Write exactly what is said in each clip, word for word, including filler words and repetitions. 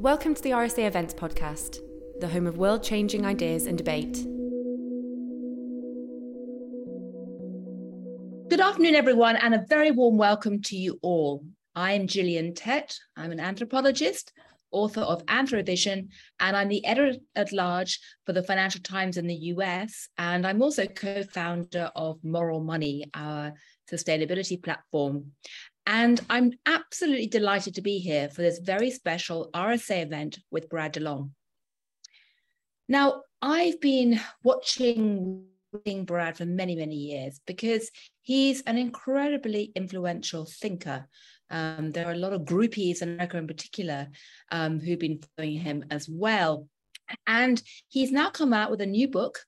Welcome to the R S A Events Podcast, the home of world-changing ideas and debate. Good afternoon, everyone, and a very warm welcome to you all. I am Gillian Tett. I'm an anthropologist, author of Anthrovision, and I'm the editor-at-large for the Financial Times in the U S, and I'm also co-founder of Moral Money, our sustainability platform. And I'm absolutely delighted to be here for this very special R S A event with Brad DeLong. Now, I've been watching Brad for many, many years because he's an incredibly influential thinker. Um, there are a lot of groupies in America in particular um, who've been following him as well. And he's now come out with a new book,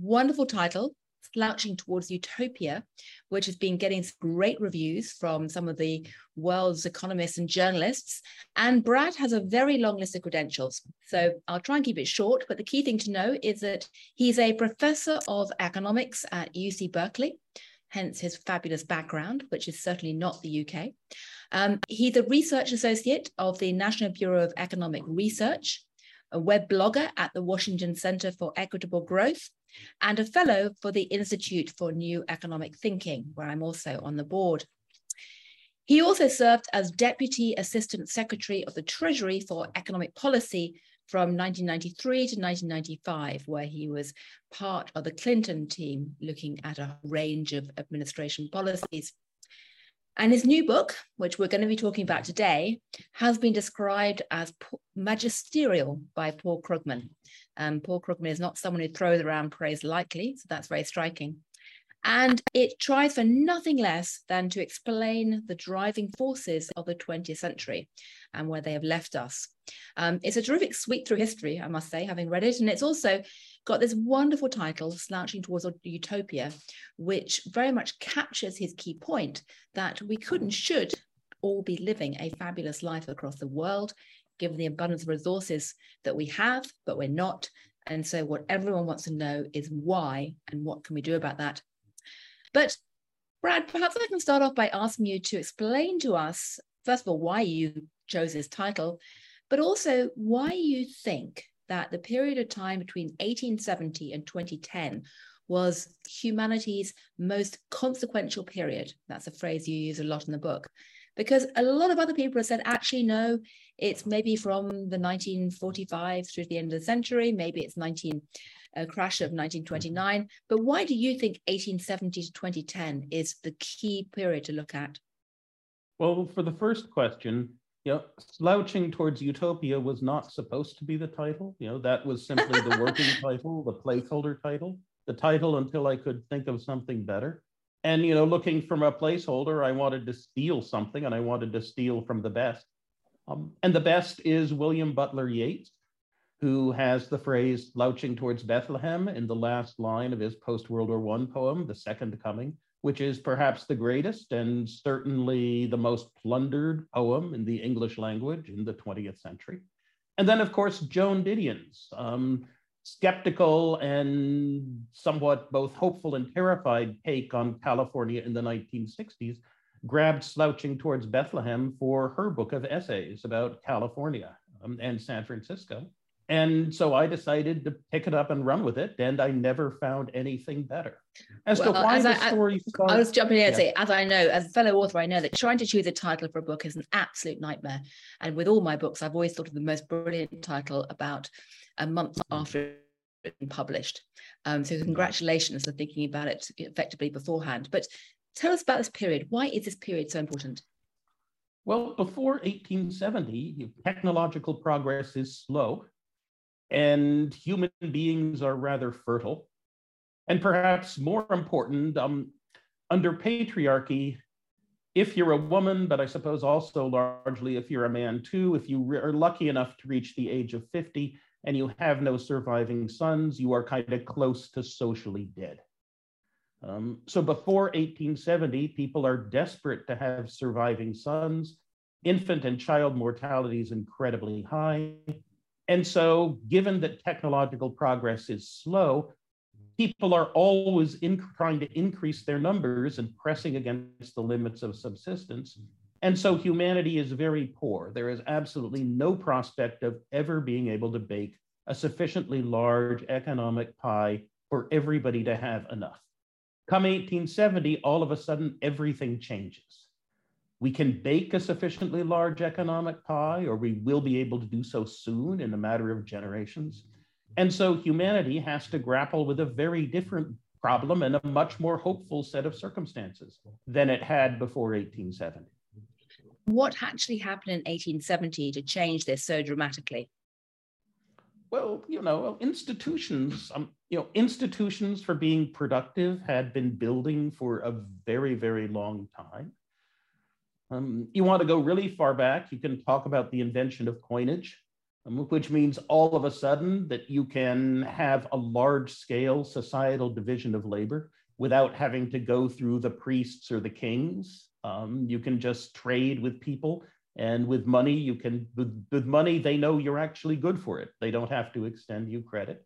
wonderful title, Slouching Towards Utopia, which has been getting great reviews from some of the world's economists and journalists. And Brad has a very long list of credentials, so I'll try and keep it short. But the key thing to know is that he's a professor of economics at U C Berkeley, hence his fabulous background, which is certainly not the U K. Um, he's a research associate of the National Bureau of Economic Research, a web blogger at the Washington Center for Equitable Growth, and a fellow for the Institute for New Economic Thinking, where I'm also on the board. He also served as Deputy Assistant Secretary of the Treasury for Economic Policy from nineteen ninety-three to nineteen ninety-five, where he was part of the Clinton team looking at a range of administration policies. And his new book, which we're going to be talking about today, has been described as magisterial by Paul Krugman. Um, Paul Krugman is not someone who throws around praise lightly, so that's very striking. And it tries for nothing less than to explain the driving forces of the twentieth century and where they have left us. Um, it's a terrific sweep through history, I must say, having read it. And it's also got this wonderful title, Slouching Towards Utopia, which very much captures his key point that we could and should all be living a fabulous life across the world, given the abundance of resources that we have, but we're not. And so what everyone wants to know is why and what can we do about that. But Brad, perhaps I can start off by asking you to explain to us, first of all, why you chose this title, but also why you think that the period of time between eighteen seventy and twenty ten was humanity's most consequential period. That's a phrase you use a lot in the book. Because a lot of other people have said, actually, no, it's maybe from the nineteen forty-five through the end of the century, maybe it's nineteen, uh, crash of nineteen twenty-nine. But why do you think eighteen seventy to twenty ten is the key period to look at? Well, for the first question, you know, Slouching Towards Utopia was not supposed to be the title. You know, that was simply the working title, the placeholder title, the title until I could think of something better. And, you know, looking from a placeholder, I wanted to steal something, and I wanted to steal from the best. Um, and the best is William Butler Yeats, who has the phrase slouching towards Bethlehem in the last line of his post-World War One poem, The Second Coming, which is perhaps the greatest and certainly the most plundered poem in the English language in the twentieth century. And then, of course, Joan Didion's, um, skeptical and somewhat both hopeful and terrified take on California in the nineteen sixties, grabbed Slouching Towards Bethlehem for her book of essays about California um, and San Francisco. And so I decided to pick it up and run with it, and I never found anything better. As well, to why as the I, story starts... I was jumping in and yeah. saying, as I know, as a fellow author, I know that trying to choose a title for a book is an absolute nightmare. And with all my books, I've always thought of the most brilliant title about a month after it's been published. Um, so congratulations for thinking about it effectively beforehand. But tell us about this period. Why is this period so important? Well, before eighteen seventy, technological progress is slow, and human beings are rather fertile. And perhaps more important, um, under patriarchy, if you're a woman, but I suppose also largely if you're a man too, if you re- are lucky enough to reach the age of fifty and you have no surviving sons, you are kind of close to socially dead. Um, so before eighteen seventy, people are desperate to have surviving sons. Infant and child mortality is incredibly high. And so, given that technological progress is slow, people are always in, trying to increase their numbers and pressing against the limits of subsistence. And so humanity is very poor. There is absolutely no prospect of ever being able to bake a sufficiently large economic pie for everybody to have enough. Come eighteen seventy, all of a sudden, everything changes. We can bake a sufficiently large economic pie, or we will be able to do so soon in a matter of generations. And so humanity has to grapple with a very different problem and a much more hopeful set of circumstances than it had before eighteen seventy. What actually happened in eighteen seventy to change this so dramatically? Well, you know, institutions, um, you know, institutions for being productive had been building for a very, very long time. Um, you want to go really far back, you can talk about the invention of coinage, um, which means all of a sudden that you can have a large-scale societal division of labor without having to go through the priests or the kings. Um, you can just trade with people, and with money, you can, with, with money, they know you're actually good for it. They don't have to extend you credit,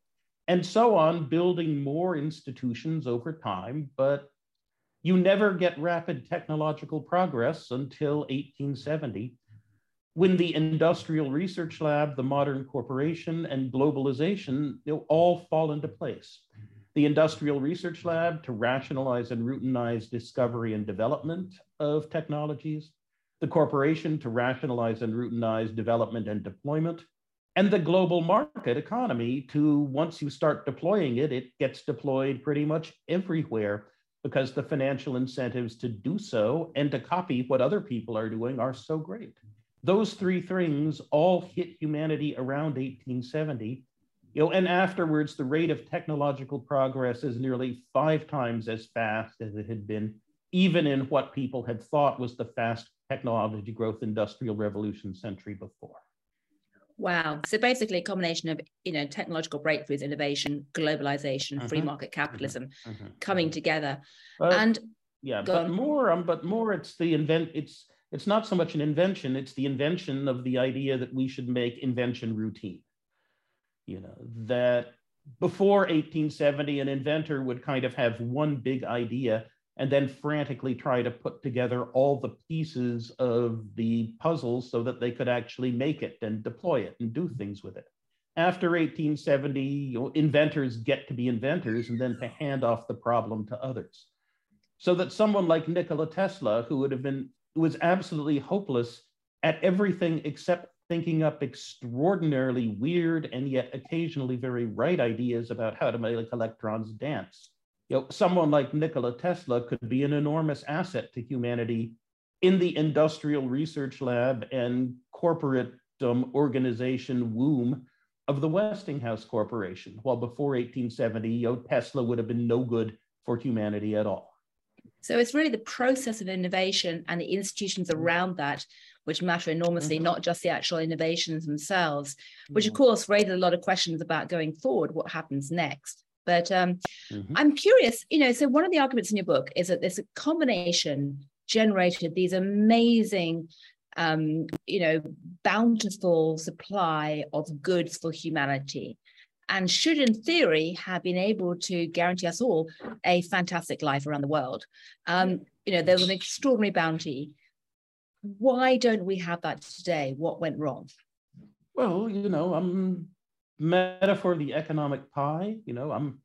and so on, building more institutions over time, but you never get rapid technological progress until eighteen seventy, when the Industrial Research Lab, the modern corporation, and globalization, they'll all fall into place. The Industrial Research Lab to rationalize and routinize discovery and development of technologies, the corporation to rationalize and routinize development and deployment, and the global market economy to, once you start deploying it, it gets deployed pretty much everywhere, because the financial incentives to do so and to copy what other people are doing are so great. Those three things all hit humanity around eighteen seventy. You know, and afterwards, the rate of technological progress is nearly five times as fast as it had been, even in what people had thought was the fast technology growth industrial revolution century before. Wow. So basically a combination of, you know, technological breakthroughs, innovation, globalization, uh-huh. free market capitalism uh-huh. Uh-huh. coming together. Uh, and yeah, but on. more, um, but more it's the invent, it's, it's not so much an invention, it's the invention of the idea that we should make invention routine. You know, that before eighteen seventy, an inventor would kind of have one big idea and then frantically try to put together all the pieces of the puzzle so that they could actually make it and deploy it and do things with it. After eighteen seventy, you know, inventors get to be inventors and then to hand off the problem to others. So that someone like Nikola Tesla, who would have been, who was absolutely hopeless at everything except thinking up extraordinarily weird and yet occasionally very right ideas about how to make electrons dance. You know, someone like Nikola Tesla could be an enormous asset to humanity in the industrial research lab and corporate um, organization womb of the Westinghouse Corporation, while before eighteen seventy, you know, Tesla would have been no good for humanity at all. So it's really the process of innovation and the institutions around that which matter enormously, mm-hmm. not just the actual innovations themselves, which, of course, raises a lot of questions about going forward, what happens next. But um, mm-hmm. I'm curious, you know, so one of the arguments in your book is that this combination generated these amazing, um, you know, bountiful supply of goods for humanity and should, in theory, have been able to guarantee us all a fantastic life around the world. Um, you know, there was an extraordinary bounty. Why don't we have that today? What went wrong? Well, you know, um, metaphor of the economic pie, you know, I'm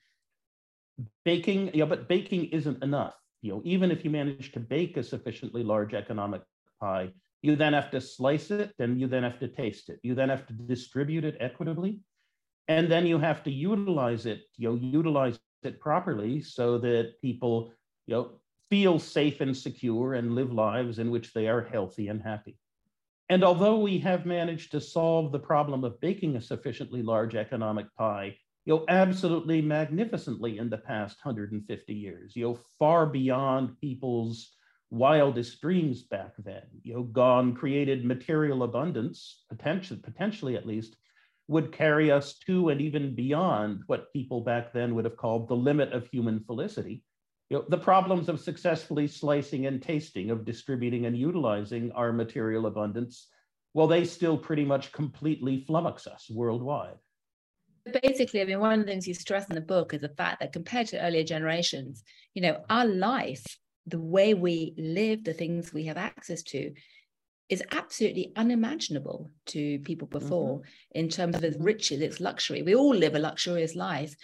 baking, yeah, you know, but baking isn't enough. You know, even if you manage to bake a sufficiently large economic pie, you then have to slice it, and you then have to taste it. You then have to distribute it equitably. And then you have to utilize it, you know, utilize it properly so that people, you know, feel safe and secure and live lives in which they are healthy and happy. And although we have managed to solve the problem of baking a sufficiently large economic pie, you know, absolutely magnificently in the past one hundred fifty years, you know, far beyond people's wildest dreams back then, you know, gone created material abundance, potentially, potentially at least, would carry us to and even beyond what people back then would have called the limit of human felicity. You know, the problems of successfully slicing and tasting, of distributing and utilizing our material abundance, well, they still pretty much completely flummox us worldwide. Basically, I mean, one of the things you stress in the book is the fact that compared to earlier generations, you know, our life, the way we live, the things we have access to, is absolutely unimaginable to people before, mm-hmm. in terms of its riches, its luxury. We all live a luxurious life,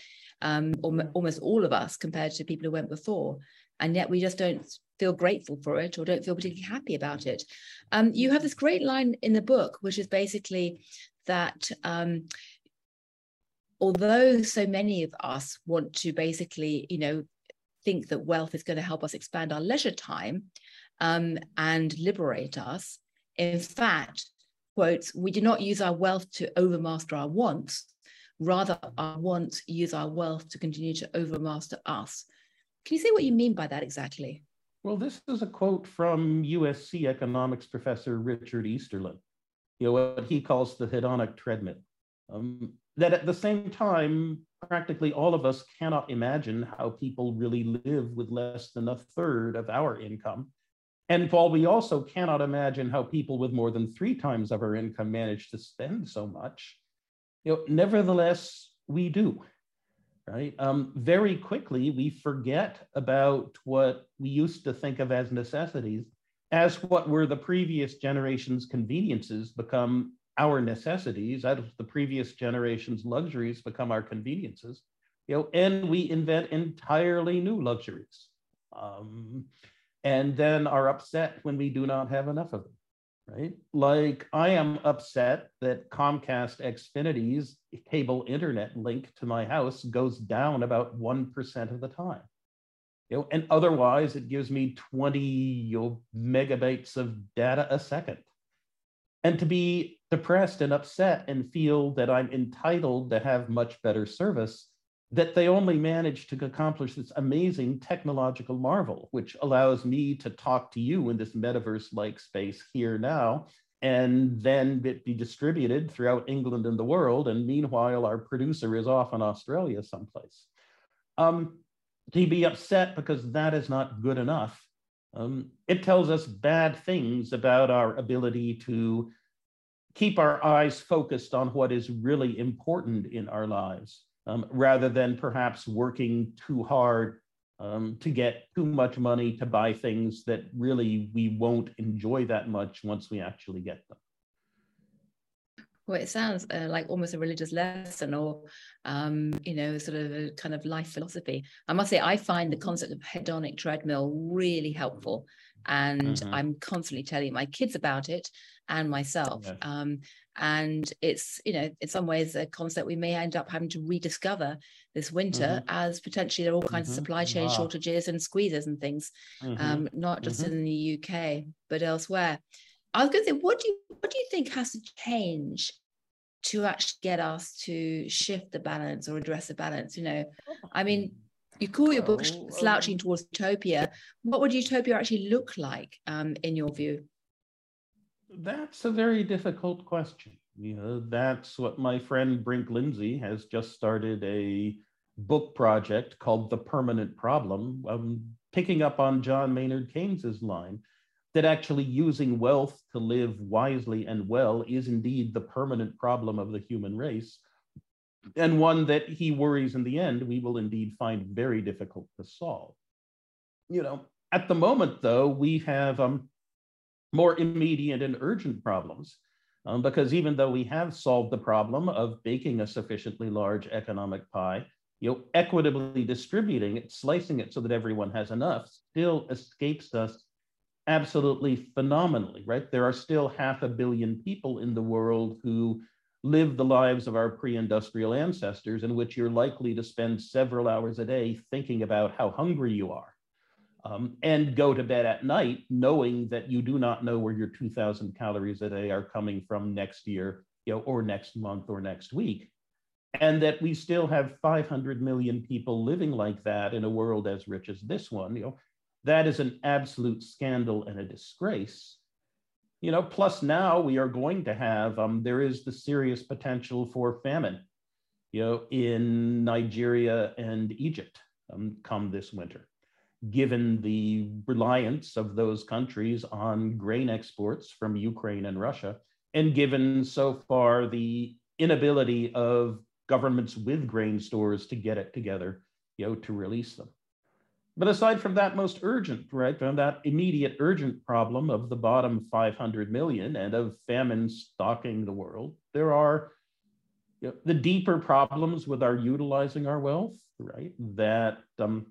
um, almost all of us, compared to people who went before, and yet we just don't feel grateful for it or don't feel particularly happy about it. Um, you have this great line in the book, which is basically that um, although so many of us want to basically, you know, think that wealth is going to help us expand our leisure time um, and liberate us, in fact, quotes, we do not use our wealth to overmaster our wants, rather our wants use our wealth to continue to overmaster us. Can you say what you mean by that exactly? Well, this is a quote from U S C economics professor Richard Easterlin, you know, what he calls the hedonic treadmill. Um, that at the same time, practically all of us cannot imagine how people really live with less than a third of our income. And while we also cannot imagine how people with more than three times of our income manage to spend so much, you know, nevertheless, we do, right? Um, very quickly, we forget about what we used to think of as necessities, as what were the previous generation's conveniences become our necessities, out of the previous generation's luxuries become our conveniences, you know, and we invent entirely new luxuries. Um, and then are upset when we do not have enough of them, right? Like, I am upset that Comcast Xfinity's cable internet link to my house goes down about one percent of the time. You know, and otherwise it gives me twenty you know, megabytes of data a second. And to be depressed and upset and feel that I'm entitled to have much better service, that they only managed to accomplish this amazing technological marvel, which allows me to talk to you in this metaverse-like space here now, and then it be distributed throughout England and the world. And meanwhile, our producer is off in Australia someplace. Um, to be upset because that is not good enough. Um, it tells us bad things about our ability to keep our eyes focused on what is really important in our lives, um, rather than perhaps working too hard um, to get too much money to buy things that really we won't enjoy that much once we actually get them. Well, it sounds uh, like almost a religious lesson, or, um, you know, sort of a kind of life philosophy. I must say, I find the concept of hedonic treadmill really helpful. And mm-hmm. I'm constantly telling my kids about it and myself. Yeah. Um, and it's, you know, in some ways a concept we may end up having to rediscover this winter, mm-hmm. as potentially there are all kinds mm-hmm. of supply chain wow. shortages and squeezes and things, mm-hmm. um, not just mm-hmm. in the U K, but elsewhere. I was going to say, what do you what do you think has to change to actually get us to shift the balance or address the balance? You know, I mean, you call your book oh, Slouching Towards Utopia. What would utopia actually look like, um, in your view? That's a very difficult question. You know, that's what my friend Brink Lindsay has just started a book project called The Permanent Problem, um, picking up on John Maynard Keynes's line, that actually using wealth to live wisely and well is indeed the permanent problem of the human race, and one that he worries in the end we will indeed find very difficult to solve. You know, at the moment, though, we have um, more immediate and urgent problems, um, because even though we have solved the problem of baking a sufficiently large economic pie, you know, equitably distributing it, slicing it so that everyone has enough, still escapes us absolutely phenomenally, right? There are still half a billion people in the world who live the lives of our pre-industrial ancestors, in which you're likely to spend several hours a day thinking about how hungry you are, um, and go to bed at night knowing that you do not know where your two thousand calories a day are coming from next year, you know, or next month or next week. And that we still have five hundred million people living like that in a world as rich as this one, you know, that is an absolute scandal and a disgrace. You know, plus now we are going to have, um, there is the serious potential for famine, you know, in Nigeria and Egypt um, come this winter, given the reliance of those countries on grain exports from Ukraine and Russia, and given so far the inability of governments with grain stores to get it together, you know, to release them. But aside from that most urgent, right, from that immediate urgent problem of the bottom five hundred million and of famine stalking the world, there are you know, the deeper problems with our utilizing our wealth, right, that um,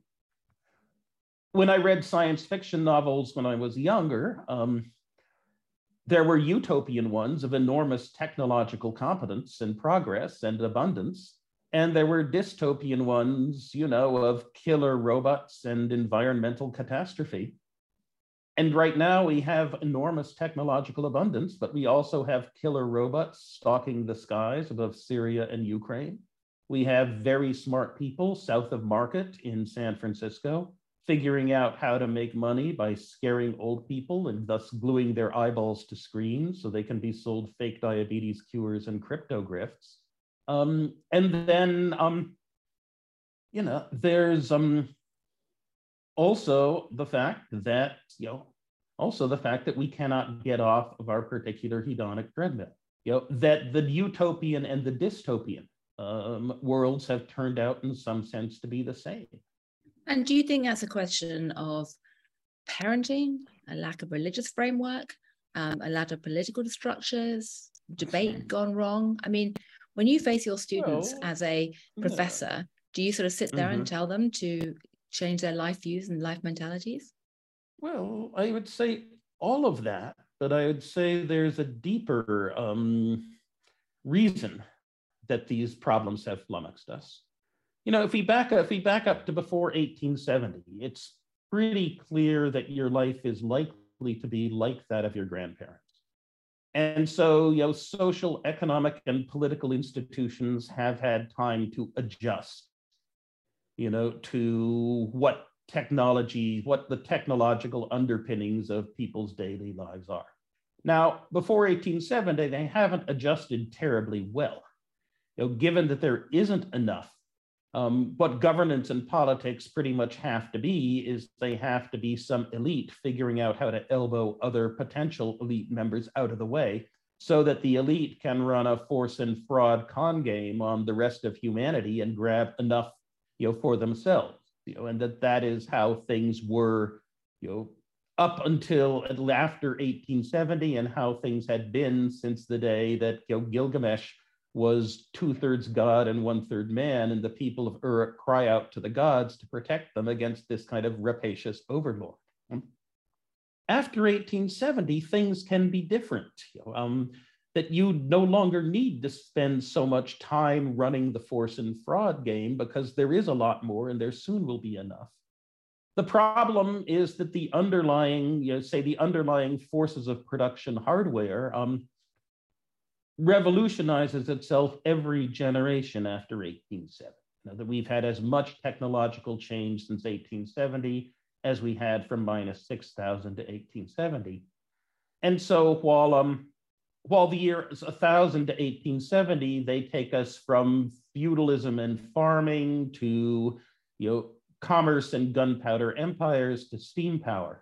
when I read science fiction novels when I was younger, um, there were utopian ones of enormous technological competence and progress and abundance. And there were dystopian ones, you know, of killer robots and environmental catastrophe. And right now we have enormous technological abundance, but we also have killer robots stalking the skies above Syria and Ukraine. We have very smart people south of Market in San Francisco figuring out how to make money by scaring old people and thus gluing their eyeballs to screens so they can be sold fake diabetes cures and crypto grifts. Um, and then, um, you know, there's um, also the fact that, you know, also the fact that we cannot get off of our particular hedonic treadmill, you know, that the utopian and the dystopian um, worlds have turned out in some sense to be the same. And do you think that's a question of parenting, a lack of religious framework, um, a lack of political structures, debate gone wrong? I mean, when you face your students well, as a professor, yeah. do you sort of sit there mm-hmm. and tell them to change their life views and life mentalities? Well, I would say all of that, but I would say there's a deeper um, reason that these problems have flummoxed us. You know, if we back up, if we back up to before eighteen seventy, it's pretty clear that your life is likely to be like that of your grandparents. And so, you know, social, economic, and political institutions have had time to adjust, you know, to what technology, what the technological underpinnings of people's daily lives are. Now, before eighteen seventy, they haven't adjusted terribly well. You know, given that there isn't enough, um, what governance and politics pretty much have to be is they have to be some elite figuring out how to elbow other potential elite members out of the way so that the elite can run a force and fraud con game on the rest of humanity and grab enough, you know, for themselves, you know, and that that is how things were, you know, up until after eighteen seventy and how things had been since the day that, you know, Gilgamesh was two-thirds God and one-third man, and the people of Uruk cry out to the gods to protect them against this kind of rapacious overlord. After eighteen seventy, things can be different, you know, um, that you no longer need to spend so much time running the force and fraud game because there is a lot more and there soon will be enough. The problem is that the underlying, you know, say the underlying forces of production hardware um, revolutionizes itself every generation after eighteen seventy. Now that we've had as much technological change since eighteen seventy as we had from minus six thousand to eighteen seventy. And so while, um, while the year is one thousand to eighteen seventy, they take us from feudalism and farming to, you know, commerce and gunpowder empires to steam power.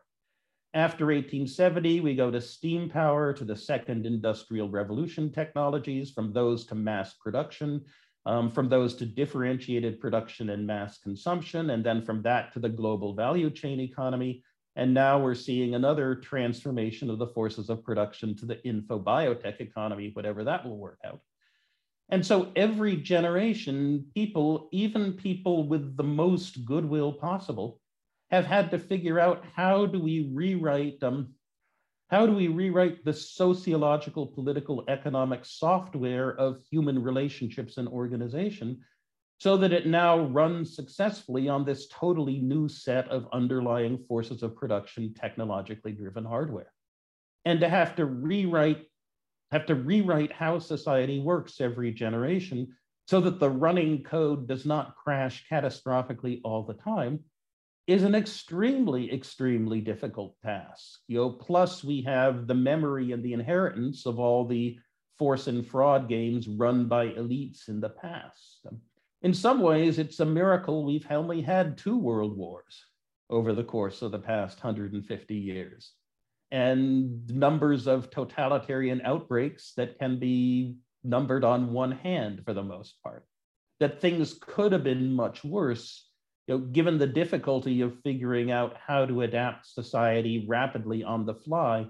After eighteen seventy, we go to steam power, to the second industrial revolution technologies, from those to mass production, um, from those to differentiated production and mass consumption, and then from that to the global value chain economy. And now we're seeing another transformation of the forces of production to the infobiotech economy, whatever that will work out. And so every generation, people, even people with the most goodwill possible, have had to figure out how do we rewrite um, how do we rewrite the sociological, political, economic software of human relationships and organization so that it now runs successfully on this totally new set of underlying forces of production, technologically driven hardware. And to have to rewrite, have to rewrite how society works every generation so that the running code does not crash catastrophically all the time, is an extremely, extremely difficult task. You know, plus we have the memory and the inheritance of all the force and fraud games run by elites in the past. In some ways, it's a miracle we've only had two world wars over the course of the past one hundred fifty years, and numbers of totalitarian outbreaks that can be numbered on one hand for the most part, that things could have been much worse you know, given the difficulty of figuring out how to adapt society rapidly on the fly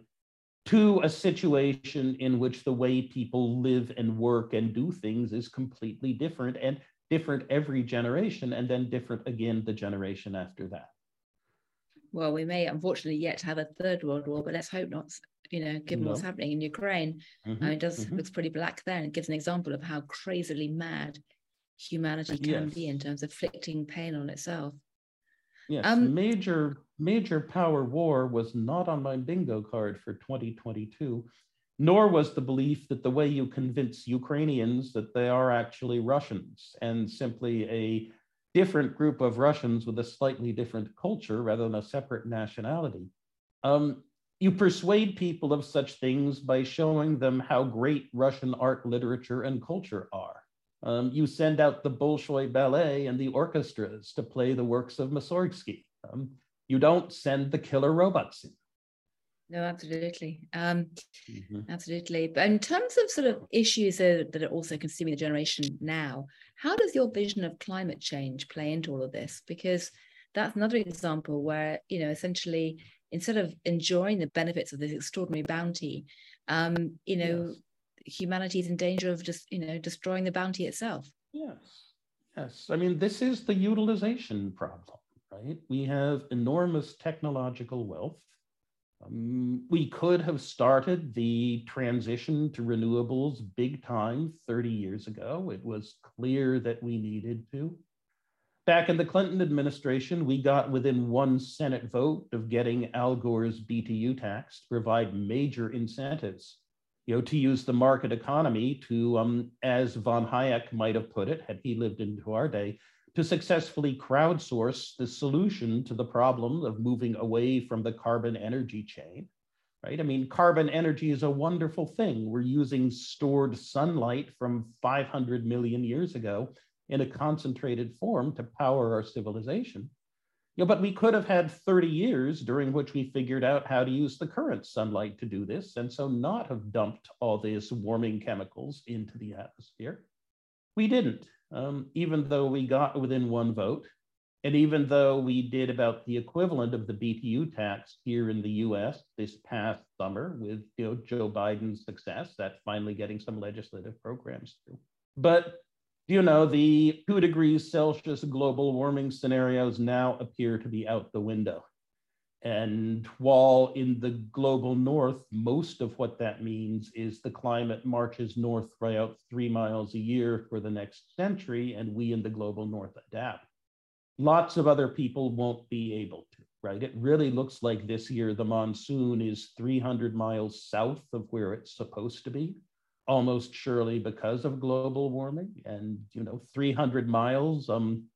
to a situation in which the way people live and work and do things is completely different, and different every generation, and then different again the generation after that. Well, we may unfortunately yet have a third world war, but let's hope not, you know, given no. what's happening in Ukraine. Mm-hmm. uh, it does mm-hmm. looks pretty black there, and it gives an example of how crazily mad humanity can yes. be in terms of inflicting pain on itself. Yes, um, major, major power war was not on my bingo card for twenty twenty-two, nor was the belief that the way you convince Ukrainians that they are actually Russians and simply a different group of Russians with a slightly different culture rather than a separate nationality. Um, you persuade people of such things by showing them how great Russian art, literature, and culture are. Um, you send out the Bolshoi Ballet and the orchestras to play the works of Mussorgsky. Um, you don't send the killer robots in. No, absolutely. Um, mm-hmm. Absolutely. But in terms of sort of issues that are also consuming the generation now, how does your vision of climate change play into all of this? Because that's another example where, you know, essentially, instead of enjoying the benefits of this extraordinary bounty, um, you know, yes. humanity is in danger of just, you know, destroying the bounty itself. Yes, yes. I mean, this is the utilization problem, right? We have enormous technological wealth. Um, we could have started the transition to renewables big time thirty years ago. It was clear that we needed to. Back in the Clinton administration, we got within one Senate vote of getting Al Gore's B T U tax to provide major incentives, you know, to use the market economy to, um, as von Hayek might have put it, had he lived into our day, to successfully crowdsource the solution to the problem of moving away from the carbon energy chain, right? I mean, carbon energy is a wonderful thing. We're using stored sunlight from five hundred million years ago in a concentrated form to power our civilization. You know, but we could have had thirty years during which we figured out how to use the current sunlight to do this, and so not have dumped all these warming chemicals into the atmosphere. We didn't, um, even though we got within one vote, and even though we did about the equivalent of the B T U tax here in the U S this past summer with, you know, Joe Biden's success at finally getting some legislative programs through. But you know, the two degrees Celsius global warming scenarios now appear to be out the window. And while in the global north, most of what that means is the climate marches north by out three miles a year for the next century, and we in the global north adapt. Lots of other people won't be able to, right? It really looks like this year the monsoon is three hundred miles south of where it's supposed to be, almost surely because of global warming, and you know, three hundred miles. Um,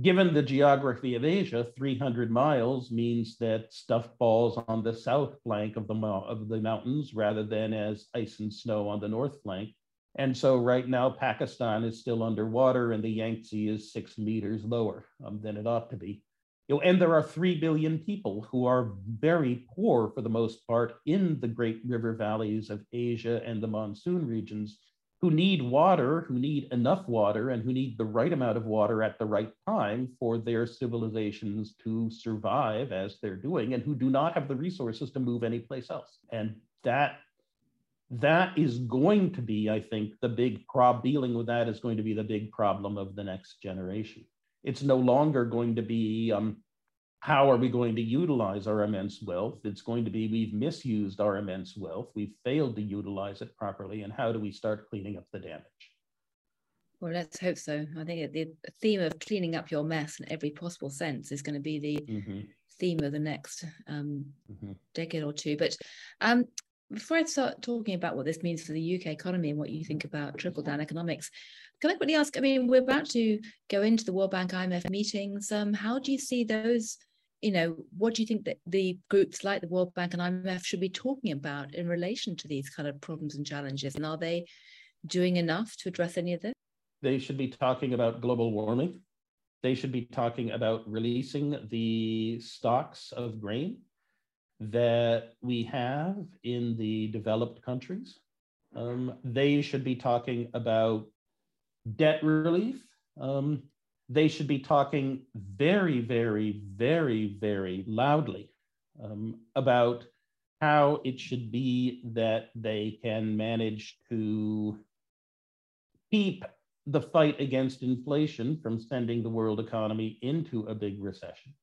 given the geography of Asia, three hundred miles means that stuff falls on the south flank of the of the mountains rather than as ice and snow on the north flank. And so right now, Pakistan is still underwater, and the Yangtze is six meters lower um, than it ought to be. You know, and there are three billion people who are very poor for the most part in the great river valleys of Asia and the monsoon regions, who need water, who need enough water, and who need the right amount of water at the right time for their civilizations to survive as they're doing, and who do not have the resources to move anyplace else. And that, that is going to be, I think, the big problem. Dealing with that is going to be the big problem of the next generation. It's no longer going to be, um, how are we going to utilize our immense wealth? It's going to be, we've misused our immense wealth. We've failed to utilize it properly. And how do we start cleaning up the damage? Well, let's hope so. I think the theme of cleaning up your mess in every possible sense is going to be the mm-hmm. theme of the next um, mm-hmm. decade or two. But um, before I start talking about what this means for the U K economy and what you think about trickle-down economics, can I quickly ask, I mean, we're about to go into the World Bank I M F meetings. Um, how do you see those, you know, what do you think that the groups like the World Bank and I M F should be talking about in relation to these kind of problems and challenges? And are they doing enough to address any of this? They should be talking about global warming. They should be talking about releasing the stocks of grain that we have in the developed countries. Um, they should be talking about debt relief. Um, they should be talking very, very, very, very loudly um, about how it should be that they can manage to keep the fight against inflation from sending the world economy into a big recession.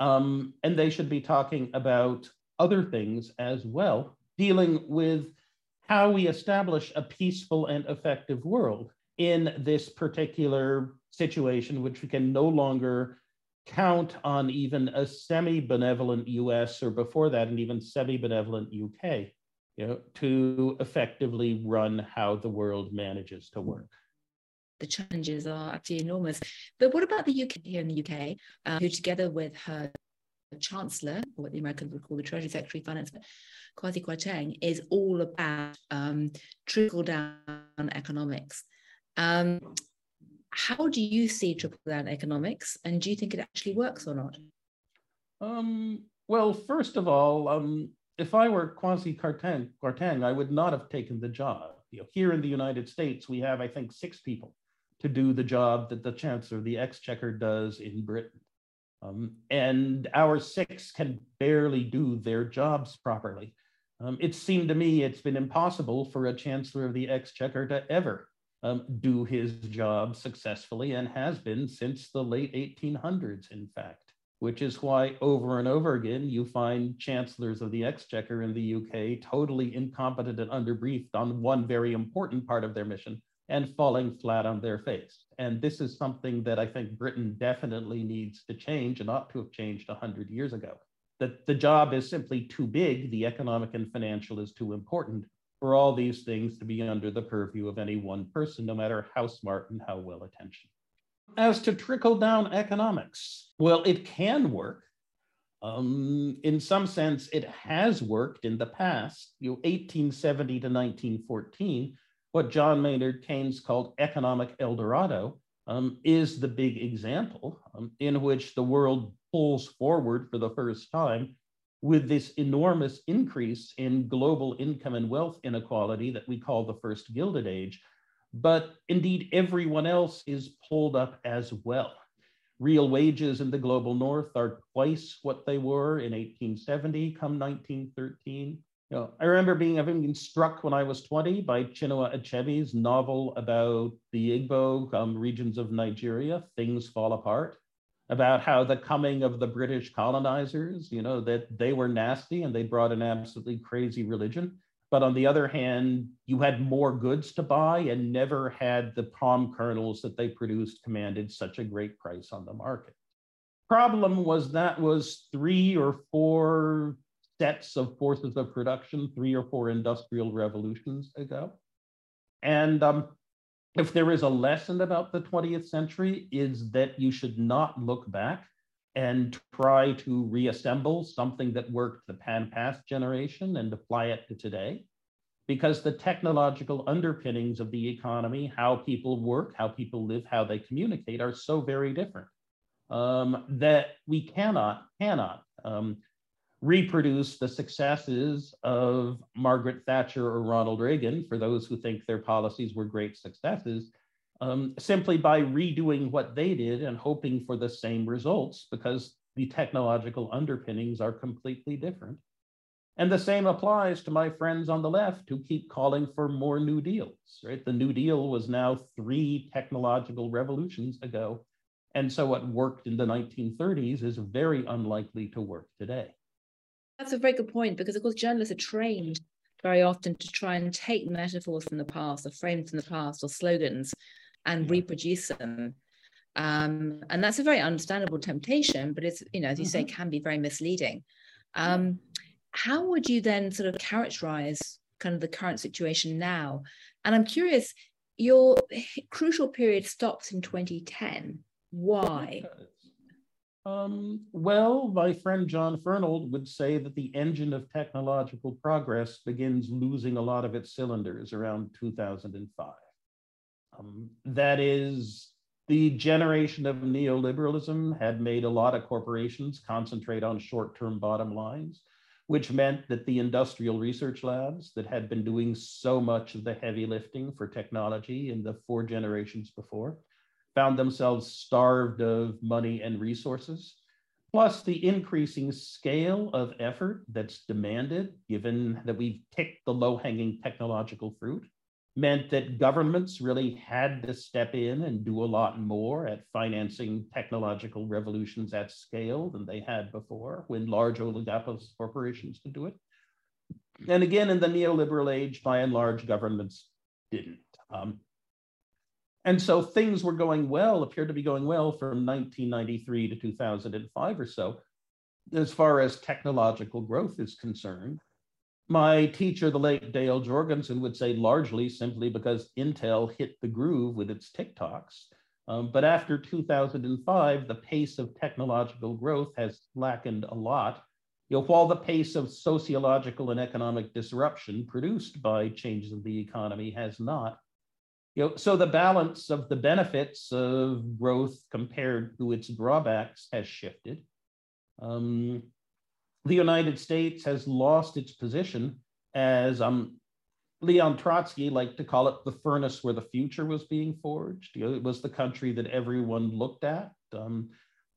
Um, and they should be talking about other things as well, dealing with how we establish a peaceful and effective world in this particular situation, which we can no longer count on even a semi-benevolent U S, or before that, and even semi-benevolent U K, you know, to effectively run how the world manages to work. The challenges are absolutely enormous. But what about the U K here in the U K, uh, who together with her chancellor, or what the Americans would call the Treasury Secretary, Finance, Kwasi Kwarteng, is all about um, trickle-down economics. Um, how do you see trickle-down economics, and do you think it actually works or not? Um, well, first of all, um, if I were Kwasi Kwarteng, Kwarteng, I would not have taken the job. You know, here in the United States, we have, I think, six people to do the job that the Chancellor of the Exchequer does in Britain. Um, and our six can barely do their jobs properly. Um, it seemed to me it's been impossible for a Chancellor of the Exchequer to ever um, do his job successfully, and has been since the late eighteen hundreds, in fact, which is why over and over again, you find Chancellors of the Exchequer in the U K totally incompetent and underbriefed on one very important part of their mission and falling flat on their face. And this is something that I think Britain definitely needs to change, and ought to have changed one hundred years ago. That the job is simply too big, the economic and financial is too important for all these things to be under the purview of any one person, no matter how smart and how well attentioned. As to trickle-down economics, well, it can work. Um, in some sense, it has worked in the past. You know, eighteen seventy to nineteen fourteen, what John Maynard Keynes called economic El Dorado um, is the big example um, in which the world pulls forward for the first time with this enormous increase in global income and wealth inequality that we call the First Gilded Age. But indeed, everyone else is pulled up as well. Real wages in the global north are twice what they were in eighteen seventy, come nineteen thirteen. You know, I remember being, having been struck when I was twenty by Chinua Achebe's novel about the Igbo um, regions of Nigeria, Things Fall Apart, about how the coming of the British colonizers, you know, that they were nasty and they brought an absolutely crazy religion. But on the other hand, you had more goods to buy and never had the palm kernels that they produced commanded such a great price on the market. Problem was that was three or four sets of forces of production, three or four industrial revolutions ago. And um, if there is a lesson about the twentieth century, is that you should not look back and try to reassemble something that worked the past generation and apply it to today, because the technological underpinnings of the economy, how people work, how people live, how they communicate, are so very different um, that we cannot, cannot um, reproduce the successes of Margaret Thatcher or Ronald Reagan, for those who think their policies were great successes, Um, simply by redoing what they did and hoping for the same results, because the technological underpinnings are completely different. And the same applies to my friends on the left who keep calling for more New Deals, right? The New Deal was now three technological revolutions ago. And so what worked in the nineteen thirties is very unlikely to work today. That's a very good point, because of course journalists are trained very often to try and take metaphors from the past, or frames from the past, or slogans, and reproduce them. Um, and that's a very understandable temptation, but it's, you know, as you say, can be very misleading. Um, how would you then sort of characterize kind of the current situation now? And I'm curious, your crucial period stops in twenty ten. Why? Um, well, my friend John Fernald would say that the engine of technological progress begins losing a lot of its cylinders around two thousand five. Um, that is, the generation of neoliberalism had made a lot of corporations concentrate on short-term bottom lines, which meant that the industrial research labs that had been doing so much of the heavy lifting for technology in the four generations before found themselves starved of money and resources, plus the increasing scale of effort that's demanded, given that we've picked the low-hanging technological fruit, meant that governments really had to step in and do a lot more at financing technological revolutions at scale than they had before when large oligopolist corporations could do it. And again, in the neoliberal age, by and large, governments didn't. Um, and so things were going well, appeared to be going well from nineteen ninety-three to two thousand five or so, as far as technological growth is concerned. My teacher, the late Dale Jorgensen, would say largely simply because Intel hit the groove with its TikToks. Um, but after two thousand five, the pace of technological growth has slackened a lot, you know, while the pace of sociological and economic disruption produced by changes in the economy has not. You know, so the balance of the benefits of growth compared to its drawbacks has shifted. Um, The United States has lost its position as um, Leon Trotsky liked to call it the furnace where the future was being forged. You know, it was the country that everyone looked at um,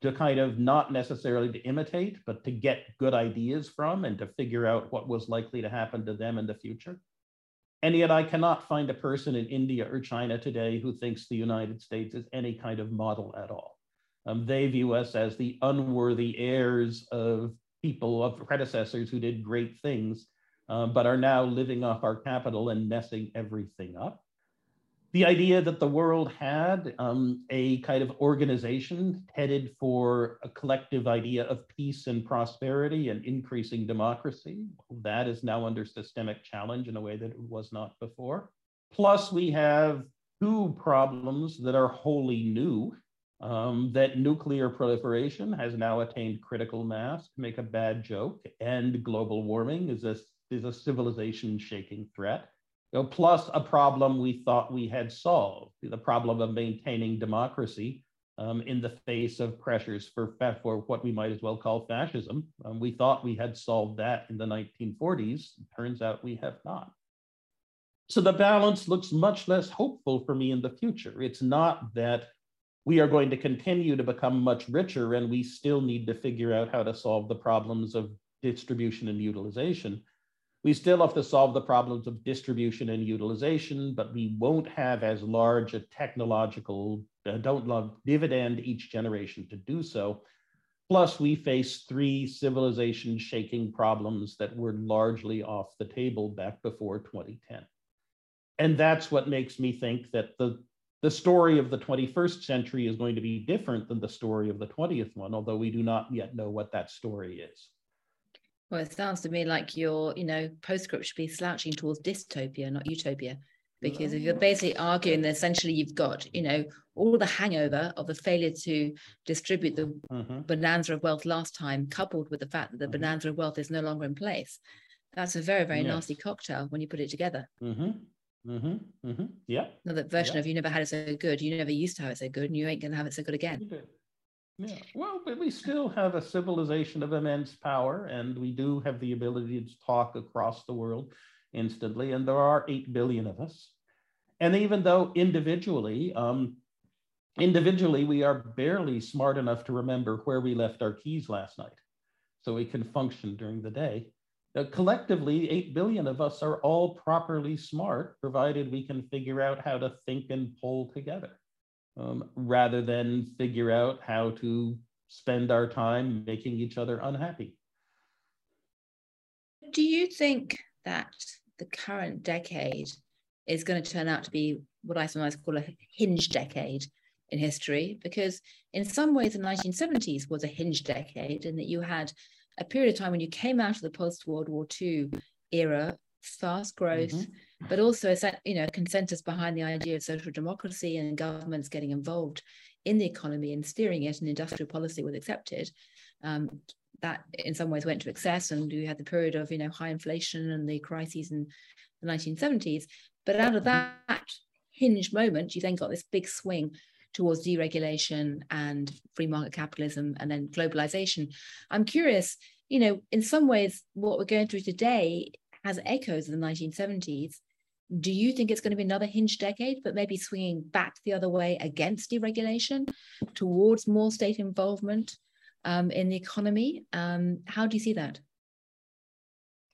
to kind of not necessarily to imitate, but to get good ideas from and to figure out what was likely to happen to them in the future. And yet I cannot find a person in India or China today who thinks the United States is any kind of model at all. Um, they view us as the unworthy heirs of people of predecessors who did great things, uh, but are now living off our capital and messing everything up. The idea that the world had um, a kind of organization headed for a collective idea of peace and prosperity and increasing democracy, that is now under systemic challenge in a way that it was not before. Plus, we have two problems that are wholly new. Um, that nuclear proliferation has now attained critical mass, to make a bad joke, and global warming is a, is a civilization-shaking threat, you know, plus a problem we thought we had solved, the problem of maintaining democracy um, in the face of pressures for, for what we might as well call fascism. Um, we thought we had solved that in the nineteen forties. Turns out we have not. So the balance looks much less hopeful for me in the future. It's not that we are going to continue to become much richer and we still need to figure out how to solve the problems of distribution and utilization. We still have to solve the problems of distribution and utilization, but we won't have as large a technological, uh, don't love dividend each generation to do so. Plus we face three civilization shaking problems that were largely off the table back before twenty ten. And that's what makes me think that the The story of the twenty-first century is going to be different than the story of the twentieth one, although we do not yet know what that story is. Well, it sounds to me like your, you know, postscript should be slouching towards dystopia, not utopia, because if you're basically arguing that essentially you've got, you know, all the hangover of the failure to distribute the mm-hmm. bonanza of wealth last time, coupled with the fact that the mm-hmm. bonanza of wealth is no longer in place. That's a very, very yes. nasty cocktail when you put it together. Mm-hmm. Mm-hmm, mm-hmm, yeah. Another version yeah. of you never had it so good, you never used to have it so good, and you ain't going to have it so good again. Yeah. Well, but we still have a civilization of immense power, and we do have the ability to talk across the world instantly, and there are eight billion of us. And even though individually, um, individually, we are barely smart enough to remember where we left our keys last night, so we can function during the day. Now, collectively, eight billion of us are all properly smart, provided we can figure out how to think and pull together, um, rather than figure out how to spend our time making each other unhappy. Do you think that the current decade is going to turn out to be what I sometimes call a hinge decade in history? Because in some ways, the nineteen seventies was a hinge decade, in that you had a period of time when you came out of the post-World War Two era, fast growth, mm-hmm. but also, you know, consensus behind the idea of social democracy and governments getting involved in the economy and steering it, and industrial policy was accepted. Um, that in some ways went to excess, and you had the period of, you know, high inflation and the crises in the nineteen seventies. But out of that hinge moment, you then got this big swing towards deregulation and free market capitalism and then globalization. I'm curious, you know, in some ways, what we're going through today has echoes of the nineteen seventies, do you think it's going to be another hinge decade, but maybe swinging back the other way against deregulation, towards more state involvement um, in the economy? Um, how do you see that?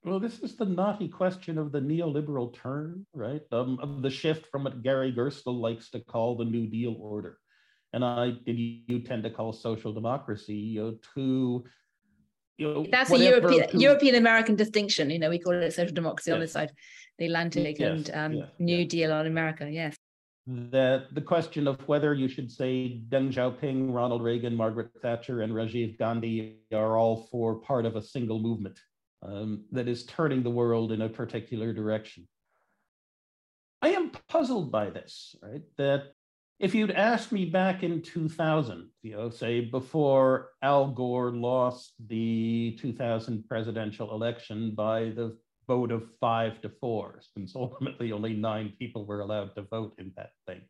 Well, this is the knotty question of the neoliberal turn, right? Um, of the shift from what Gary Gerstle likes to call the New Deal order, and I and you tend to call social democracy, you know, to You know, that's a European, to... European American distinction. You know, we call it social democracy yes. on this side, the Atlantic, yes. and um, yes. New yes. Deal on America. Yes. That the question of whether you should say Deng Xiaoping, Ronald Reagan, Margaret Thatcher, and Rajiv Gandhi are all four part of a single movement um, that is turning the world in a particular direction. I am puzzled by this, right? That if you'd asked me back in two thousand, you know, say before Al Gore lost the two thousand presidential election by the vote of five to four, since ultimately only nine people were allowed to vote in that thing,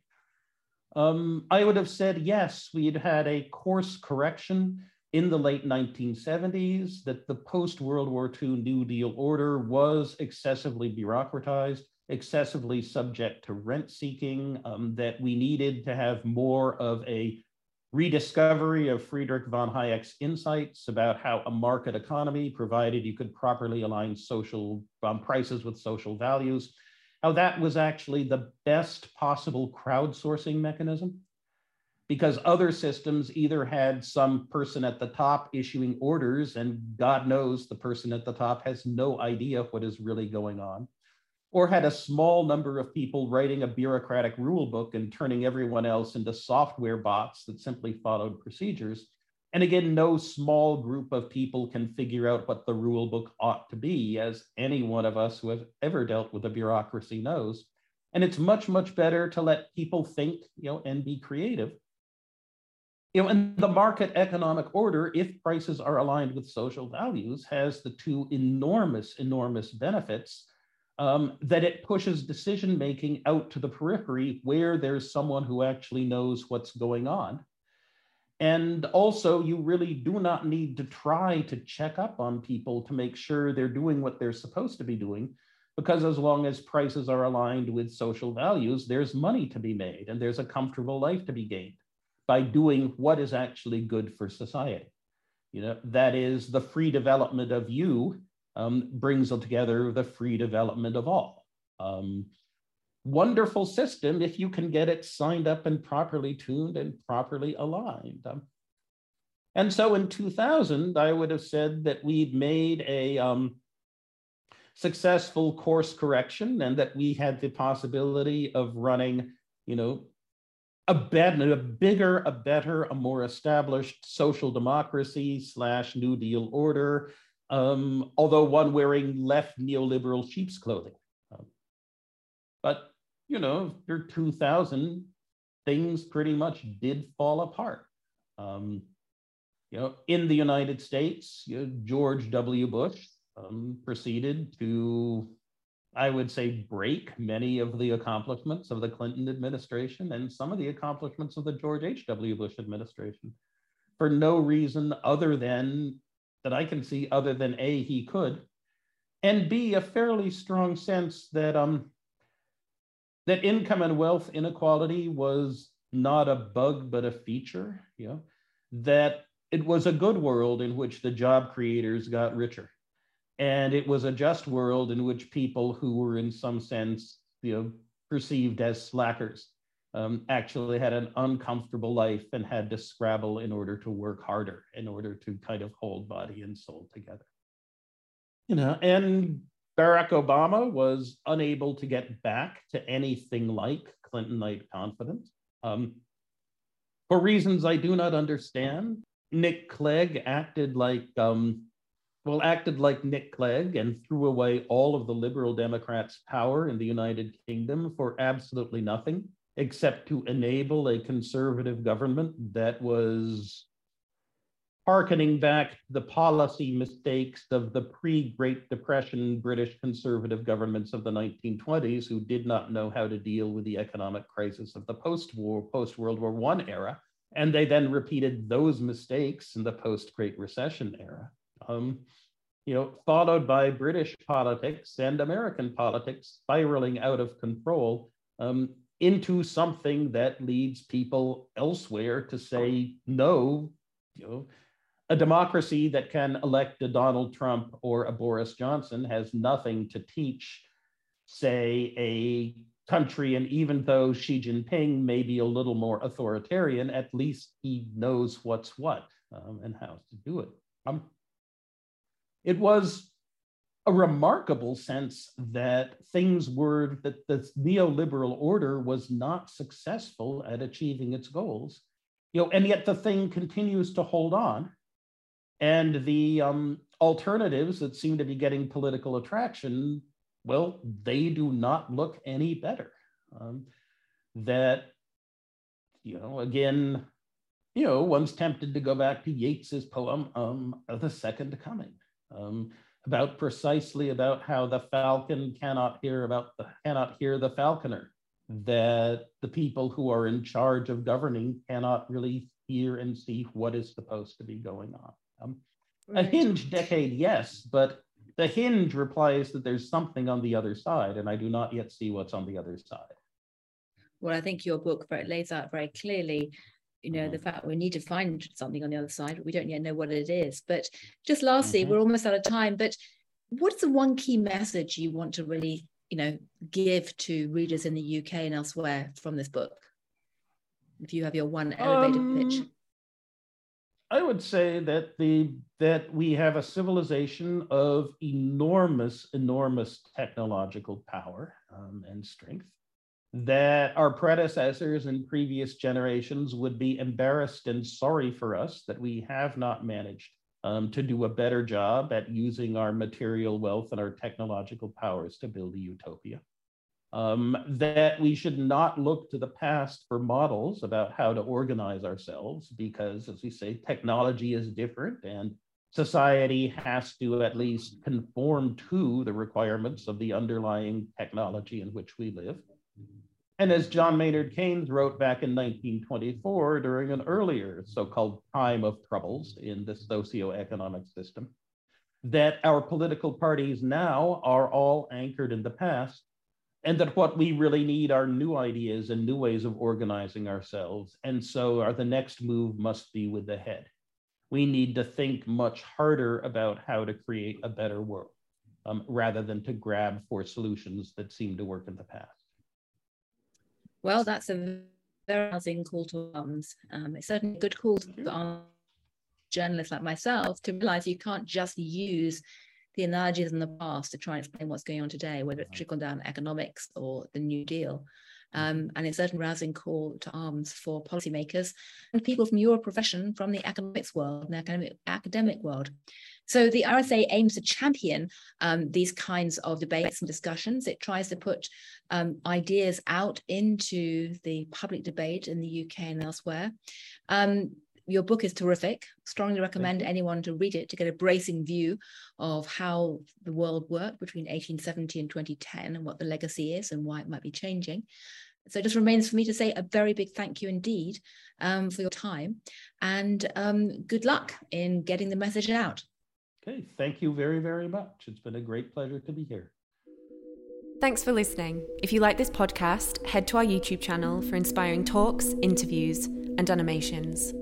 um, I would have said, yes, we'd had a course correction in the late nineteen seventies, that the post-World War Two New Deal order was excessively bureaucratized, excessively subject to rent seeking, um, that we needed to have more of a rediscovery of Friedrich von Hayek's insights about how a market economy, provided you could properly align social um, prices with social values, how that was actually the best possible crowdsourcing mechanism, because other systems either had some person at the top issuing orders, and God knows the person at the top has no idea what is really going on, or had a small number of people writing a bureaucratic rule book and turning everyone else into software bots that simply followed procedures. And again, no small group of people can figure out what the rule book ought to be, as any one of us who have ever dealt with a bureaucracy knows. And it's much, much better to let people think, you know, and be creative. You know, and the market economic order, if prices are aligned with social values, has the two enormous, enormous benefits. Um, that it pushes decision-making out to the periphery where there's someone who actually knows what's going on. And also, you really do not need to try to check up on people to make sure they're doing what they're supposed to be doing, because as long as prices are aligned with social values, there's money to be made and there's a comfortable life to be gained by doing what is actually good for society. You know, that is the free development of you Um, brings together the free development of all. Um, wonderful system if you can get it signed up and properly tuned and properly aligned. Um, and so in two thousand, I would have said that we'd made a um, successful course correction and that we had the possibility of running, you know, a, better, a bigger, a better, a more established social democracy slash New Deal order, Um, although one wearing left neoliberal sheep's clothing. Um, but, you know, after two thousand, things pretty much did fall apart. Um, you know, in the United States, you know, George W. Bush um, proceeded to, I would say, break many of the accomplishments of the Clinton administration and some of the accomplishments of the George H W Bush administration for no reason other than that I can see other than A, he could, and B, a fairly strong sense that, um, that income and wealth inequality was not a bug, but a feature, you know, that it was a good world in which the job creators got richer. And it was a just world in which people who were in some sense, you know, perceived as slackers um, actually had an uncomfortable life and had to scrabble in order to work harder, in order to kind of hold body and soul together. You know, and Barack Obama was unable to get back to anything like Clintonite confidence. Um, for reasons I do not understand, Nick Clegg acted like, um, well, acted like Nick Clegg and threw away all of the liberal Democrats' power in the United Kingdom for absolutely nothing, except to enable a conservative government that was hearkening back the policy mistakes of the pre-Great Depression British conservative governments of the nineteen twenties, who did not know how to deal with the economic crisis of the post-war, post-World War One era. And they then repeated those mistakes in the post-Great Recession era. Um, you know, followed by British politics and American politics spiraling out of control um, into something that leads people elsewhere to say, no, you know, a democracy that can elect a Donald Trump or a Boris Johnson has nothing to teach, say, a country. And even though Xi Jinping may be a little more authoritarian, at least he knows what's what um, and how to do it. Um, it was a remarkable sense that things were, that the neoliberal order was not successful at achieving its goals, you know, and yet the thing continues to hold on. And the um, alternatives that seem to be getting political attraction, well, they do not look any better. Um, that, you know, again, you know, one's tempted to go back to Yeats's poem, um, The Second Coming, um, about precisely about how the falcon cannot hear about the, cannot hear the falconer, that the people who are in charge of governing cannot really hear and see what is supposed to be going on. Um, right. A hinge decade, yes, but the hinge replies that there's something on the other side, and I do not yet see what's on the other side. Well, I think your book lays out very clearly, you know, mm-hmm. the fact we need to find something on the other side, but we don't yet know what it is. But just lastly, mm-hmm. we're almost out of time, but what's the one key message you want to really, you know, give to readers in the U K and elsewhere from this book? If you have your one elevator um... pitch. I would say that the that we have a civilization of enormous, enormous technological power um, and strength, that our predecessors and previous generations would be embarrassed and sorry for us that we have not managed um, to do a better job at using our material wealth and our technological powers to build a utopia. Um, that we should not look to the past for models about how to organize ourselves, because, as we say, technology is different and society has to at least conform to the requirements of the underlying technology in which we live. And as John Maynard Keynes wrote back in nineteen twenty-four during an earlier so-called time of troubles in the socioeconomic system, that our political parties now are all anchored in the past, and that what we really need are new ideas and new ways of organizing ourselves. And so our, the next move must be with the head. We need to think much harder about how to create a better world, um, rather than to grab for solutions that seem to work in the past. Well, that's a very rousing call to arms. Um, it's certainly a good call to journalists like myself to realize you can't just use the analogies in the past to try and explain what's going on today, whether it's trickle-down economics or the New Deal. Um, and it's a certain rousing call to arms for policymakers and people from your profession, from the economics world, and the academic, academic world. So the R S A aims to champion um, these kinds of debates and discussions. It tries to put um, ideas out into the public debate in the U K and elsewhere. Um, Your book is terrific. Strongly recommend anyone to read it to get a bracing view of how the world worked between eighteen seventy and twenty ten and what the legacy is and why it might be changing. So it just remains for me to say a very big thank you indeed um, for your time, and um, good luck in getting the message out. Okay, thank you very, very much. It's been a great pleasure to be here. Thanks for listening. If you like this podcast, head to our YouTube channel for inspiring talks, interviews, and animations.